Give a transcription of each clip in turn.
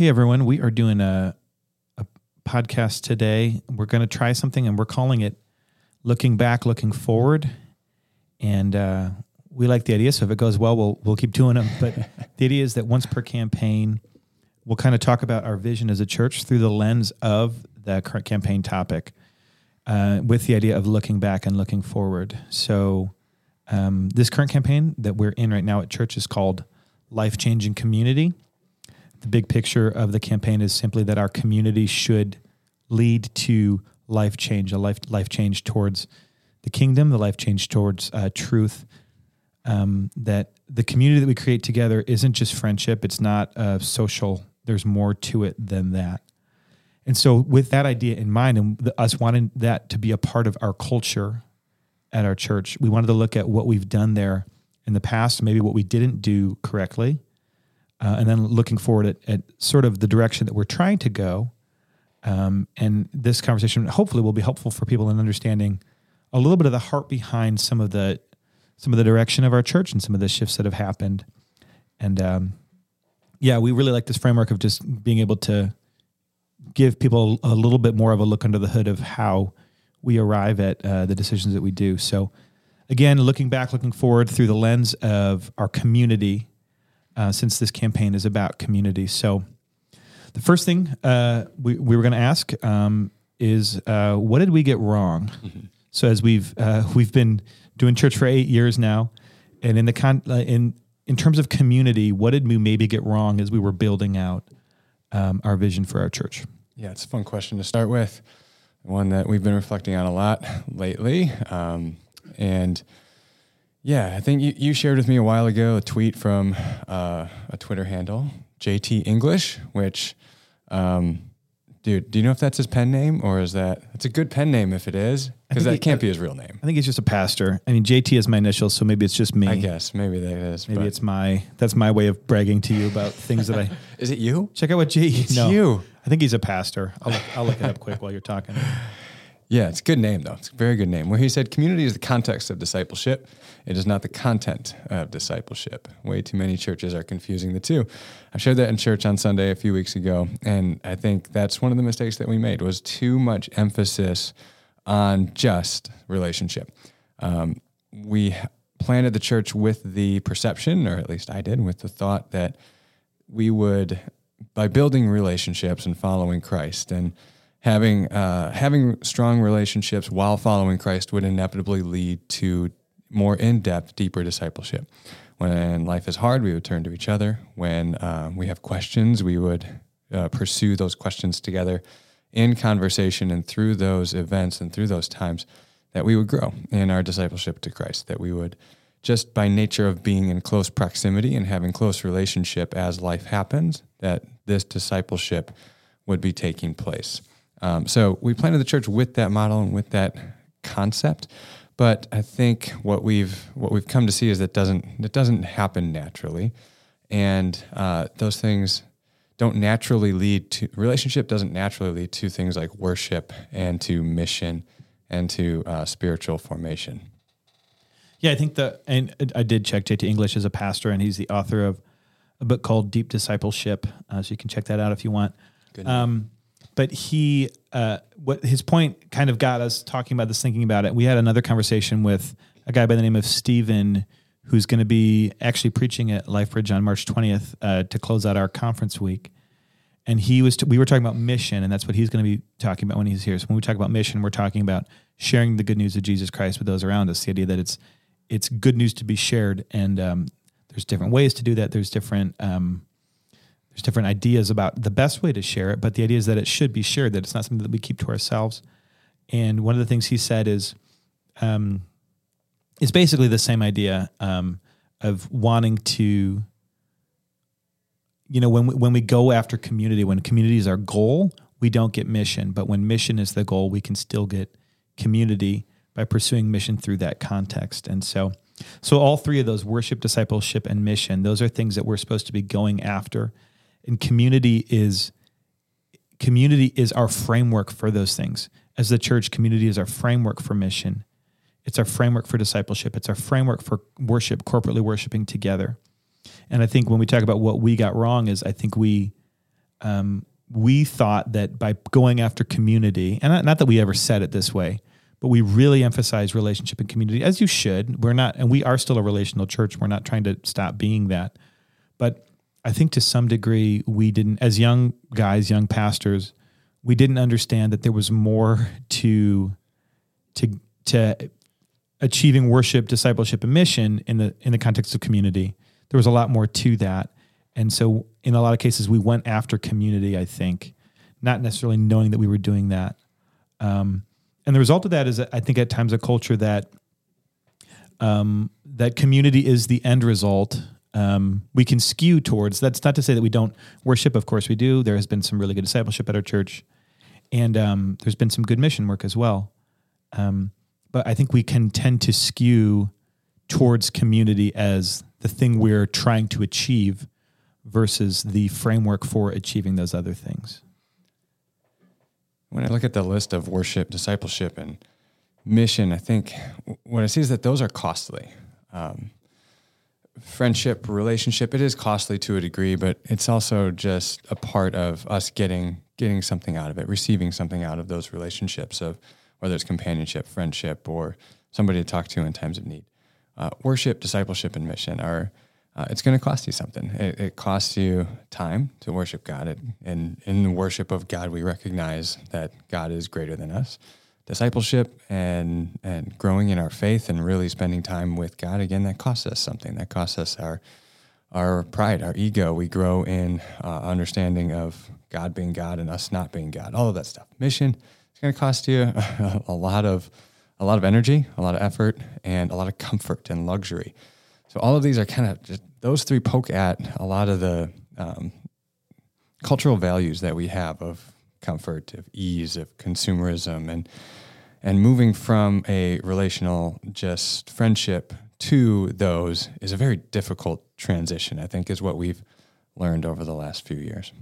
Hey, everyone. We are doing a podcast today. We're going to try something, and we're calling it Looking Back, Looking Forward. And we like the idea, so if it goes well, we'll keep doing them. But the idea is that once per campaign, we'll kind of talk about our vision as a church through the lens of the current campaign topic with the idea of looking back and looking forward. So this current campaign that we're in right now at church is called Life-Changing Community. The big picture of the campaign is simply that our community should lead to life change, a life change towards the kingdom, the life change towards truth, that the community that we create together isn't just friendship. It's not social. There's more to it than that. And so with that idea in mind and us wanting that to be a part of our culture at our church, we wanted to look at what we've done there in the past, maybe what we didn't do correctly, and then looking forward at sort of the direction that we're trying to go. And this conversation hopefully will be helpful for people in understanding a little bit of the heart behind some of the direction of our church and some of the shifts that have happened. And we really like this framework of just being able to give people a little bit more of a look under the hood of how we arrive at the decisions that we do. So again, looking back, looking forward through the lens of our community, since this campaign is about community. So the first thing we were going to ask is, what did we get wrong? So as we've been doing church for 8 years now, and in terms of community, what did we maybe get wrong as we were building out our vision for our church? Yeah, it's a fun question to start with, one that we've been reflecting on a lot lately. I think you shared with me a while ago a tweet from a Twitter handle, JT English, which... Dude, do you know if that's his pen name or is that... It's a good pen name if it is, because that can't be his real name. I think he's just a pastor. I mean, JT is my initial, so maybe it's just me. I guess, maybe that is. Maybe that's my way of bragging to you about things that I... Is it you? Check out what JT... It's you. I think he's a pastor. I'll look it up quick while you're talking. Yeah, it's a good name, though. It's a very good name. Where he said, community is the context of discipleship. It is not the content of discipleship. Way too many churches are confusing the two. I shared that in church on Sunday a few weeks ago, and I think that's one of the mistakes that we made was too much emphasis on just relationship. We planted the church with the perception, or at least I did, with the thought that we would, by building relationships and following Christ and having strong relationships while following Christ would inevitably lead to more in-depth, deeper discipleship. When life is hard, we would turn to each other. When we have questions, we would pursue those questions together in conversation and through those events and through those times that we would grow in our discipleship to Christ, that we would just by nature of being in close proximity and having close relationship as life happens, that this discipleship would be taking place. So we planted the church with that model and with that concept. But I think what we've come to see is that it doesn't happen naturally, and those things don't naturally lead to relationship. Doesn't naturally lead to things like worship and to mission and to spiritual formation. Yeah, I think and I did check JT English as a pastor, and he's the author of a book called Deep Discipleship. So you can check that out if you want. Good. But he, what his point kind of got us talking about this, thinking about it. We had another conversation with a guy by the name of Stephen, who's going to be actually preaching at LifeBridge on March 20th to close out our conference week. And we were talking about mission, and that's what he's going to be talking about when he's here. So when we talk about mission, we're talking about sharing the good news of Jesus Christ with those around us. The idea that it's good news to be shared, and there's different ways to do that. There's different ideas about the best way to share it, but the idea is that it should be shared, that it's not something that we keep to ourselves. And one of the things he said is basically the same idea of wanting to, you know, when we go after community, when community is our goal, we don't get mission. But when mission is the goal, we can still get community by pursuing mission through that context. And so all three of those, worship, discipleship, and mission, those are things that we're supposed to be going after. And community is our framework for those things. As the church, community is our framework for mission. It's our framework for discipleship. It's our framework for worship, corporately worshiping together. And I think when we talk about what we got wrong is I think we we thought that by going after community, and not that we ever said it this way, but we really emphasize relationship and community, as you should. We're not, and we are still a relational church. We're not trying to stop being that. But I think to some degree, we didn't, as young guys, young pastors, we didn't understand that there was more to achieving worship, discipleship, and mission in the context of community. There was a lot more to that. And so in a lot of cases, we went after community, I think, not necessarily knowing that we were doing that. And the result of that is, I think, at times a culture that that community is the end result. We can skew towards. That's not to say that we don't worship. Of course, we do. There has been some really good discipleship at our church, and there's been some good mission work as well. But I think we can tend to skew towards community as the thing we're trying to achieve versus the framework for achieving those other things. When I look at the list of worship, discipleship, and mission, I think what I see is that those are costly. Friendship, relationship, it is costly to a degree, but it's also just a part of us getting something out of it, receiving something out of those relationships, of whether it's companionship, friendship, or somebody to talk to in times of need. Worship, discipleship, and mission are, it's going to cost you something. It costs you time to worship God. And in the worship of God, we recognize that God is greater than us. Discipleship and growing in our faith and really spending time with God, again, that costs us something. That costs us our pride, our ego. We grow in understanding of God being God and us not being God, all of that stuff. Mission, it's going to cost you a lot of energy, a lot of effort, and a lot of comfort and luxury. So all of these are kind of just, those three poke at a lot of the cultural values that we have of comfort, of ease, of consumerism, and moving from a relational just friendship to those is a very difficult transition, I think, is what we've learned over the last few years.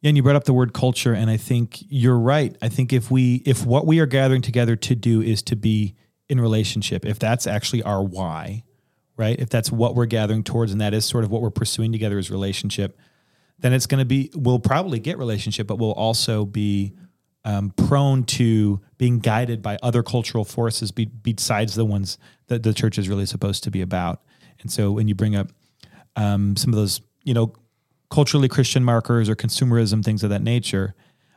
Yeah, and you brought up the word culture, and I think you're right. I think if what we are gathering together to do is to be in relationship, if that's actually our why, right? If that's what we're gathering towards, and that is sort of what we're pursuing together is relationship, then it's going to be, we'll probably get relationship, but we'll also be prone to being guided by other cultural forces besides the ones that the church is really supposed to be about. And so when you bring up some of those, culturally Christian markers or consumerism, things of that nature,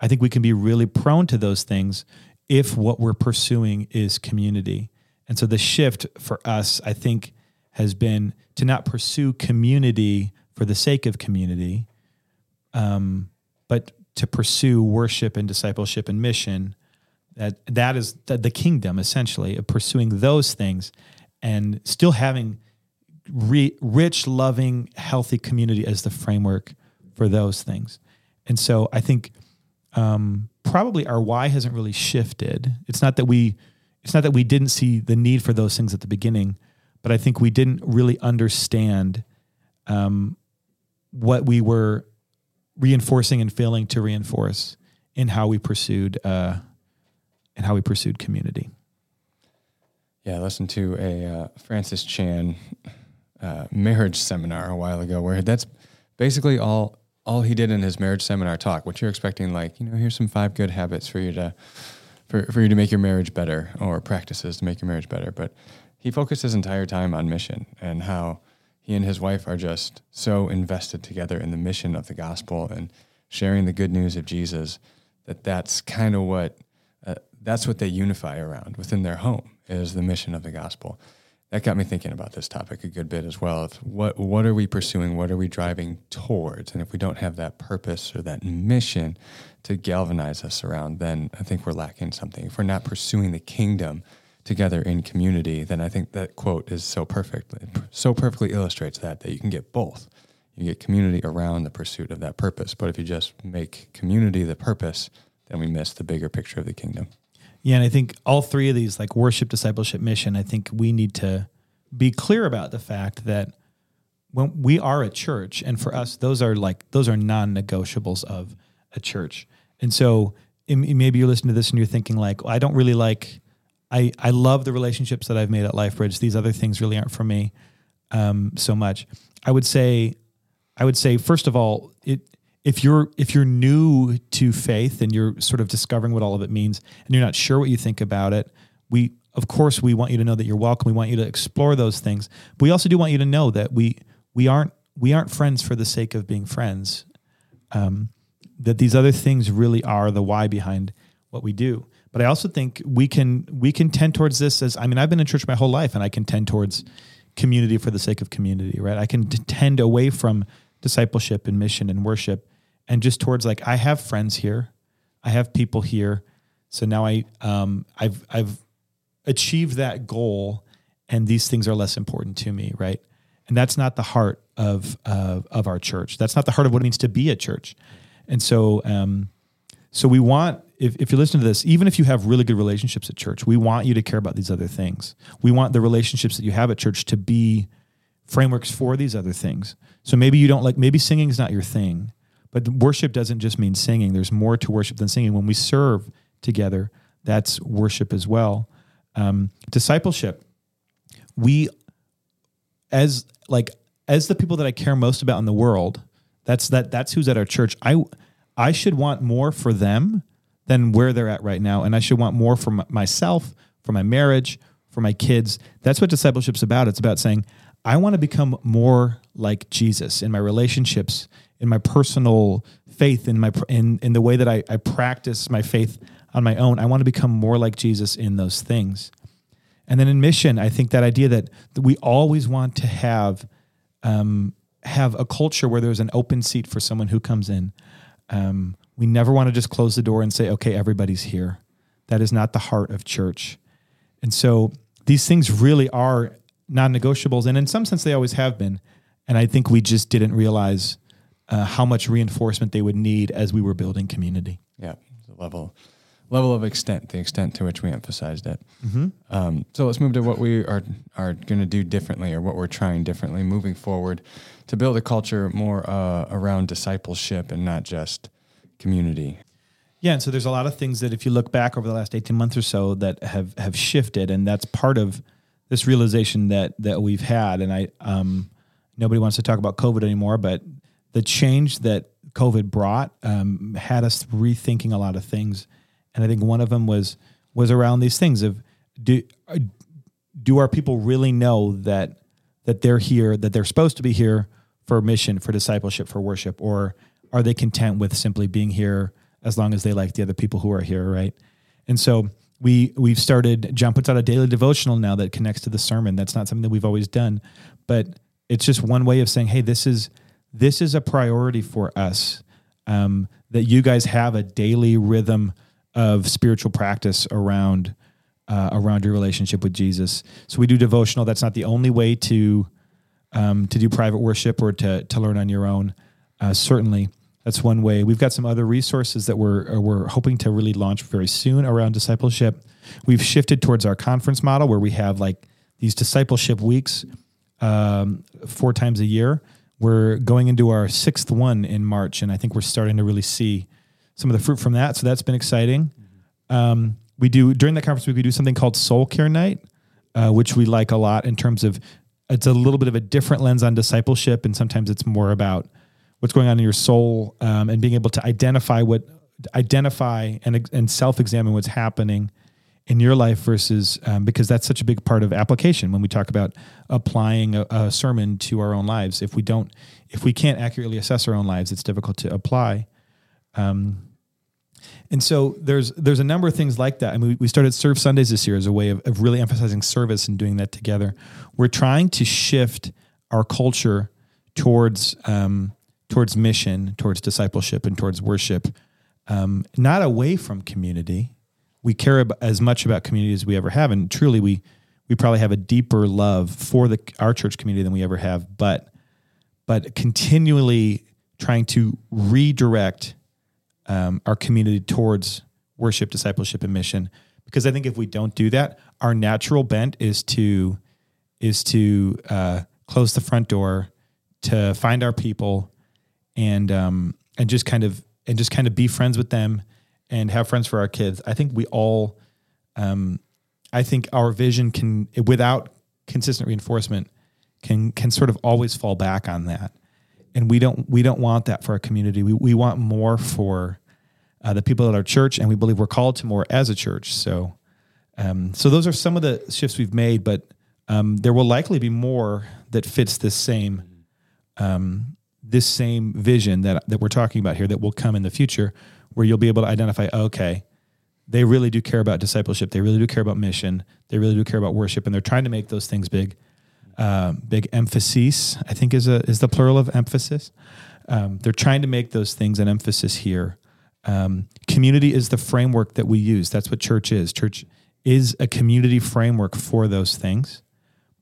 I think we can be really prone to those things if what we're pursuing is community. And so the shift for us, I think, has been to not pursue community for the sake of community, but to pursue worship and discipleship and mission. That is the kingdom, essentially, of pursuing those things and still having rich, loving, healthy community as the framework for those things. And so I think probably our why hasn't really shifted. It's not that we didn't see the need for those things at the beginning, but I think we didn't really understand what we were reinforcing and failing to reinforce in how we pursued community. Yeah, I listened to a Francis Chan marriage seminar a while ago, where that's basically all he did in his marriage seminar talk. What you're expecting, like, here's some 5 good habits for you to make your marriage better, or practices to make your marriage better, but he focused his entire time on mission and how he and his wife are just so invested together in the mission of the gospel and sharing the good news of Jesus, that's kind of what that's what they unify around within their home, is the mission of the gospel. That got me thinking about this topic a good bit as well. Of what are we pursuing? What are we driving towards? And if we don't have that purpose or that mission to galvanize us around, then I think we're lacking something. If we're not pursuing the kingdom together in community, then I think that quote is so perfectly illustrates that you can get both. You get community around the pursuit of that purpose. But if you just make community the purpose, then we miss the bigger picture of the kingdom. Yeah, and I think all three of these, like worship, discipleship, mission, I think we need to be clear about the fact that when we are a church, and for us, those are non-negotiables of a church. And so maybe you're listening to this and you're thinking like, I don't really like... I love the relationships that I've made at LifeBridge. These other things really aren't for me so much. I would say, first of all, it if you're new to faith and you're sort of discovering what all of it means and you're not sure what you think about it, we want you to know that you're welcome. We want you to explore those things. But we also do want you to know that we aren't friends for the sake of being friends. That these other things really are the why behind what we do. But I also think we can tend towards this as, I mean, I've been in church my whole life and I can tend towards community for the sake of community, right? I can tend away from discipleship and mission and worship and just towards like, I have friends here. I have people here. So now I've achieved that goal and these things are less important to me, right? And that's not the heart of our church. That's not the heart of what it means to be a church. And so, so we want, if you're listening to this, even if you have really good relationships at church, we want you to care about these other things. We want the relationships that you have at church to be frameworks for these other things. So maybe you don't like, maybe singing is not your thing, but worship doesn't just mean singing. There's more to worship than singing. When we serve together, that's worship as well. Discipleship. We, as the people that I care most about in the world, that's who's at our church. I should want more for them than where they're at right now. And I should want more for myself, for my marriage, for my kids. That's what discipleship's about. It's about saying, I want to become more like Jesus in my relationships, in my personal faith, in the way that I practice my faith on my own. I want to become more like Jesus in those things. And then in mission, I think that idea that we always want to have a culture where there's an open seat for someone who comes in. We never want to just close the door and say, okay, everybody's here. That is not the heart of church. And so these things really are non-negotiables. And in some sense, they always have been. And I think we just didn't realize how much reinforcement they would need as we were building community. Yeah, the level of extent, the extent to which we emphasized it. Mm-hmm. So let's move to what we are going to do differently, or what we're trying differently moving forward to build a culture more around discipleship and not just community. Yeah, and so there's a lot of things that if you look back over the last 18 months or so that have shifted, and that's part of this realization that we've had. And nobody wants to talk about COVID anymore, but the change that COVID brought had us rethinking a lot of things. And I think one of them was around these things of do our people really know that they're here, that they're supposed to be here for mission, for discipleship, for worship, or are they content with simply being here as long as they like the other people who are here, right? And so we've started, John puts out a daily devotional now that connects to the sermon. That's not something that we've always done, but it's just one way of saying, hey, this is a priority for us, that you guys have a daily rhythm of spiritual practice around your relationship with Jesus. So we do devotional. That's not the only way to do private worship or to learn on your own. Certainly, that's one way. We've got some other resources that we're hoping to really launch very soon around discipleship. We've shifted towards our conference model where we have like these discipleship weeks 4 times a year. We're going into our 6th one in March, and I think we're starting to really see some of the fruit from that. So that's been exciting. We do, during that conference week, we do something called Soul Care Night, which we like a lot in terms of, it's a little bit of a different lens on discipleship. And sometimes it's more about what's going on in your soul, and being able to identify and self-examine what's happening in your life versus, because that's such a big part of application when we talk about applying a sermon to our own lives. If we can't accurately assess our own lives, it's difficult to apply. And so there's a number of things like that. I mean, we started Serve Sundays this year as a way of really emphasizing service and doing that together. We're trying to shift our culture towards mission, towards discipleship, and towards worship, not away from community. We care as much about community as we ever have. And truly, we probably have a deeper love for our church community than we ever have, but continually trying to redirect our community towards worship, discipleship, and mission. Because I think if we don't do that, our natural bent is to close the front door, to find our people, and just kind of be friends with them and have friends for our kids. I think we all, I think our vision can, without consistent reinforcement, can sort of always fall back on that. And we don't want that for our community. We want more for the people at our church, and we believe we're called to more as a church. So, so those are some of the shifts we've made, but there will likely be more that fits this same vision that we're talking about here that will come in the future, where you'll be able to identify, okay, they really do care about discipleship. They really do care about mission. They really do care about worship, and they're trying to make those things big. Big emphasis, I think, is the plural of emphasis. They're trying to make those things an emphasis here. Community is the framework that we use. That's what church is. Church is a community framework for those things,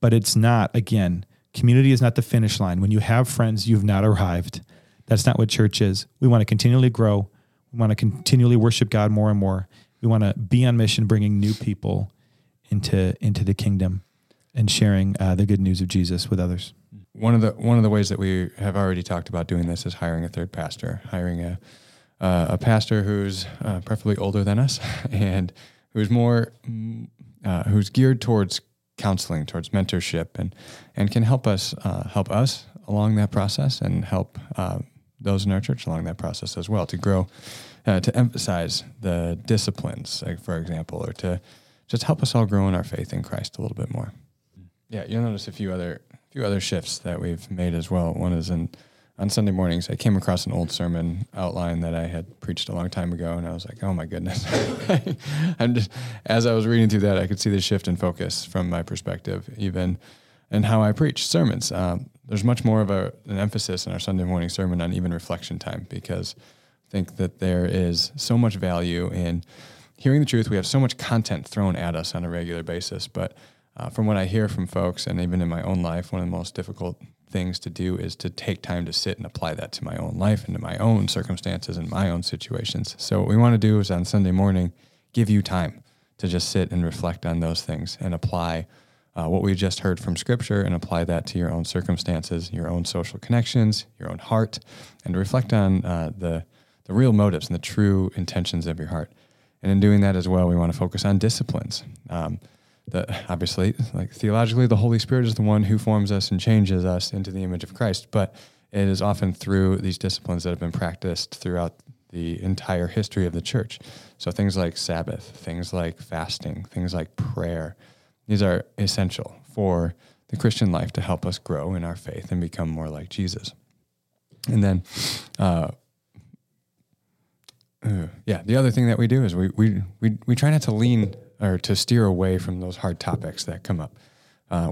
but it's not, again, community is not the finish line. When you have friends, you've not arrived. That's not what church is. We want to continually grow. We want to continually worship God more and more. We want to be on mission, bringing new people into the kingdom and sharing the good news of Jesus with others. One of the ways that we have already talked about doing this is hiring a third pastor, hiring a pastor who's preferably older than us and who's more who's geared towards counseling, towards mentorship, and can help us along that process, and help those in our church along that process as well, to grow, to emphasize the disciplines, like, for example, or to just help us all grow in our faith in Christ a little bit more. Yeah, you'll notice a few other shifts that we've made as well. One is on Sunday mornings, I came across an old sermon outline that I had preached a long time ago, and I was like, oh my goodness. As I was reading through that, I could see the shift in focus from my perspective, even in how I preach sermons. There's much more of an emphasis in our Sunday morning sermon on even reflection time, because I think that there is so much value in hearing the truth. We have so much content thrown at us on a regular basis, but from what I hear from folks, and even in my own life, one of the most difficult things to do is to take time to sit and apply that to my own life and to my own circumstances and my own situations. So what we want to do is on Sunday morning, give you time to just sit and reflect on those things and apply what we just heard from Scripture, and apply that to your own circumstances, your own social connections, your own heart, and reflect on the real motives and the true intentions of your heart. And in doing that as well, we want to focus on disciplines. Obviously, like theologically, the Holy Spirit is the one who forms us and changes us into the image of Christ, but it is often through these disciplines that have been practiced throughout the entire history of the church. So things like Sabbath, things like fasting, things like prayer, these are essential for the Christian life to help us grow in our faith and become more like Jesus. And then, the other thing that we do is we try not to lean or to steer away from those hard topics that come up,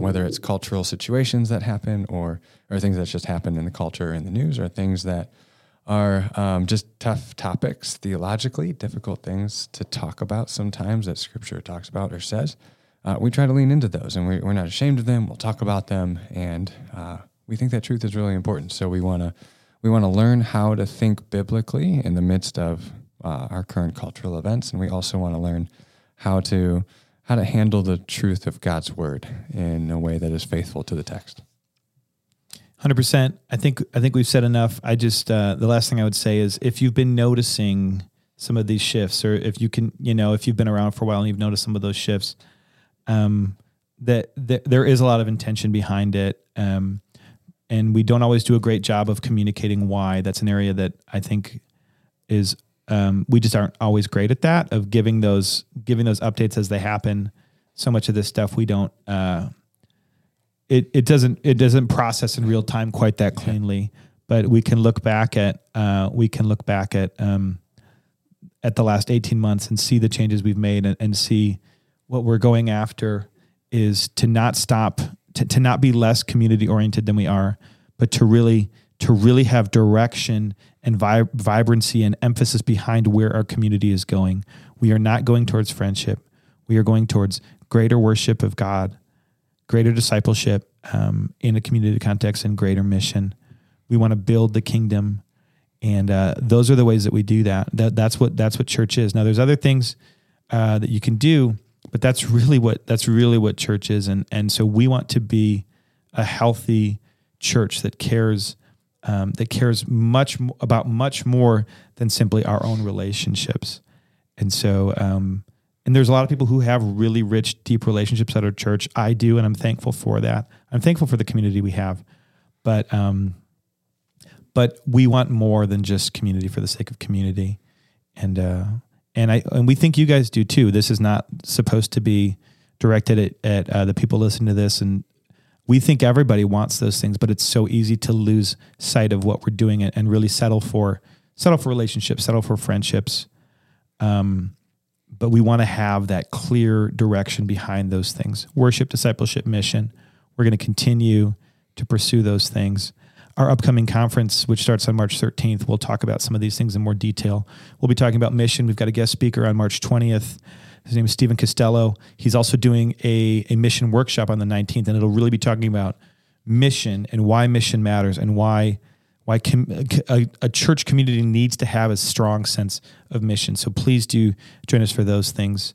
whether it's cultural situations that happen or things that just happen in the culture, in the news, or things that are just tough topics, theologically difficult things to talk about sometimes that Scripture talks about or says. We try to lean into those, and we're not ashamed of them. We'll talk about them, and we think that truth is really important. So we want to learn how to think biblically in the midst of our current cultural events, and we also want to learn how to handle the truth of God's word in a way that is faithful to the text. 100%. I think we've said enough. I just the last thing I would say is, if you've been noticing some of these shifts, or if you can, if you've been around for a while and you've noticed some of those shifts, that there is a lot of intention behind it, and we don't always do a great job of communicating why. That's an area that I think is. We just aren't always great at that, of giving those updates as they happen. So much of this stuff we don't it doesn't process in real time quite that cleanly. But we can look back at at the last 18 months and see the changes we've made, and see what we're going after is to not stop, to not be less community oriented than we are, but to really have direction and vibrancy and emphasis behind where our community is going. We are not going towards friendship. We are going towards greater worship of God, greater discipleship in a community context, and greater mission. We want to build the kingdom, and those are the ways that we do that. That's what church is. Now, there's other things that you can do, but that's really what church is. And so we want to be a healthy church that cares much more than simply our own relationships. And so, and there's a lot of people who have really rich, deep relationships at our church. I do, and I'm thankful for that. I'm thankful for the community we have. But But we want more than just community for the sake of community, and we think you guys do too. This is not supposed to be directed at the people listening to this, and we think everybody wants those things. But it's so easy to lose sight of what we're doing and really settle for relationships, settle for friendships. But we want to have that clear direction behind those things: worship, discipleship, mission. We're going to continue to pursue those things. Our upcoming conference, which starts on March 13th, we'll talk about some of these things in more detail. We'll be talking about mission. We've got a guest speaker on March 20th. His name is Stephen Costello. He's also doing a mission workshop on the 19th, and it'll really be talking about mission and why mission matters and why a church community needs to have a strong sense of mission. So please do join us for those things.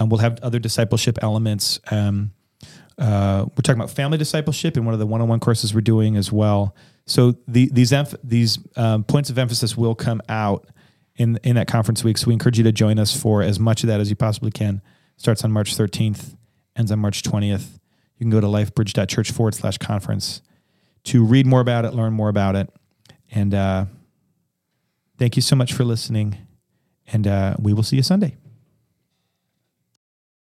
We'll have other discipleship elements. We're talking about family discipleship in one of the one-on-one courses we're doing as well. So these points of emphasis will come out in that conference week. So we encourage you to join us for as much of that as you possibly can. Starts on March 13th, ends on March 20th. You can go to lifebridge.church/conference to read more about it, learn more about it. And thank you so much for listening. And we will see you Sunday.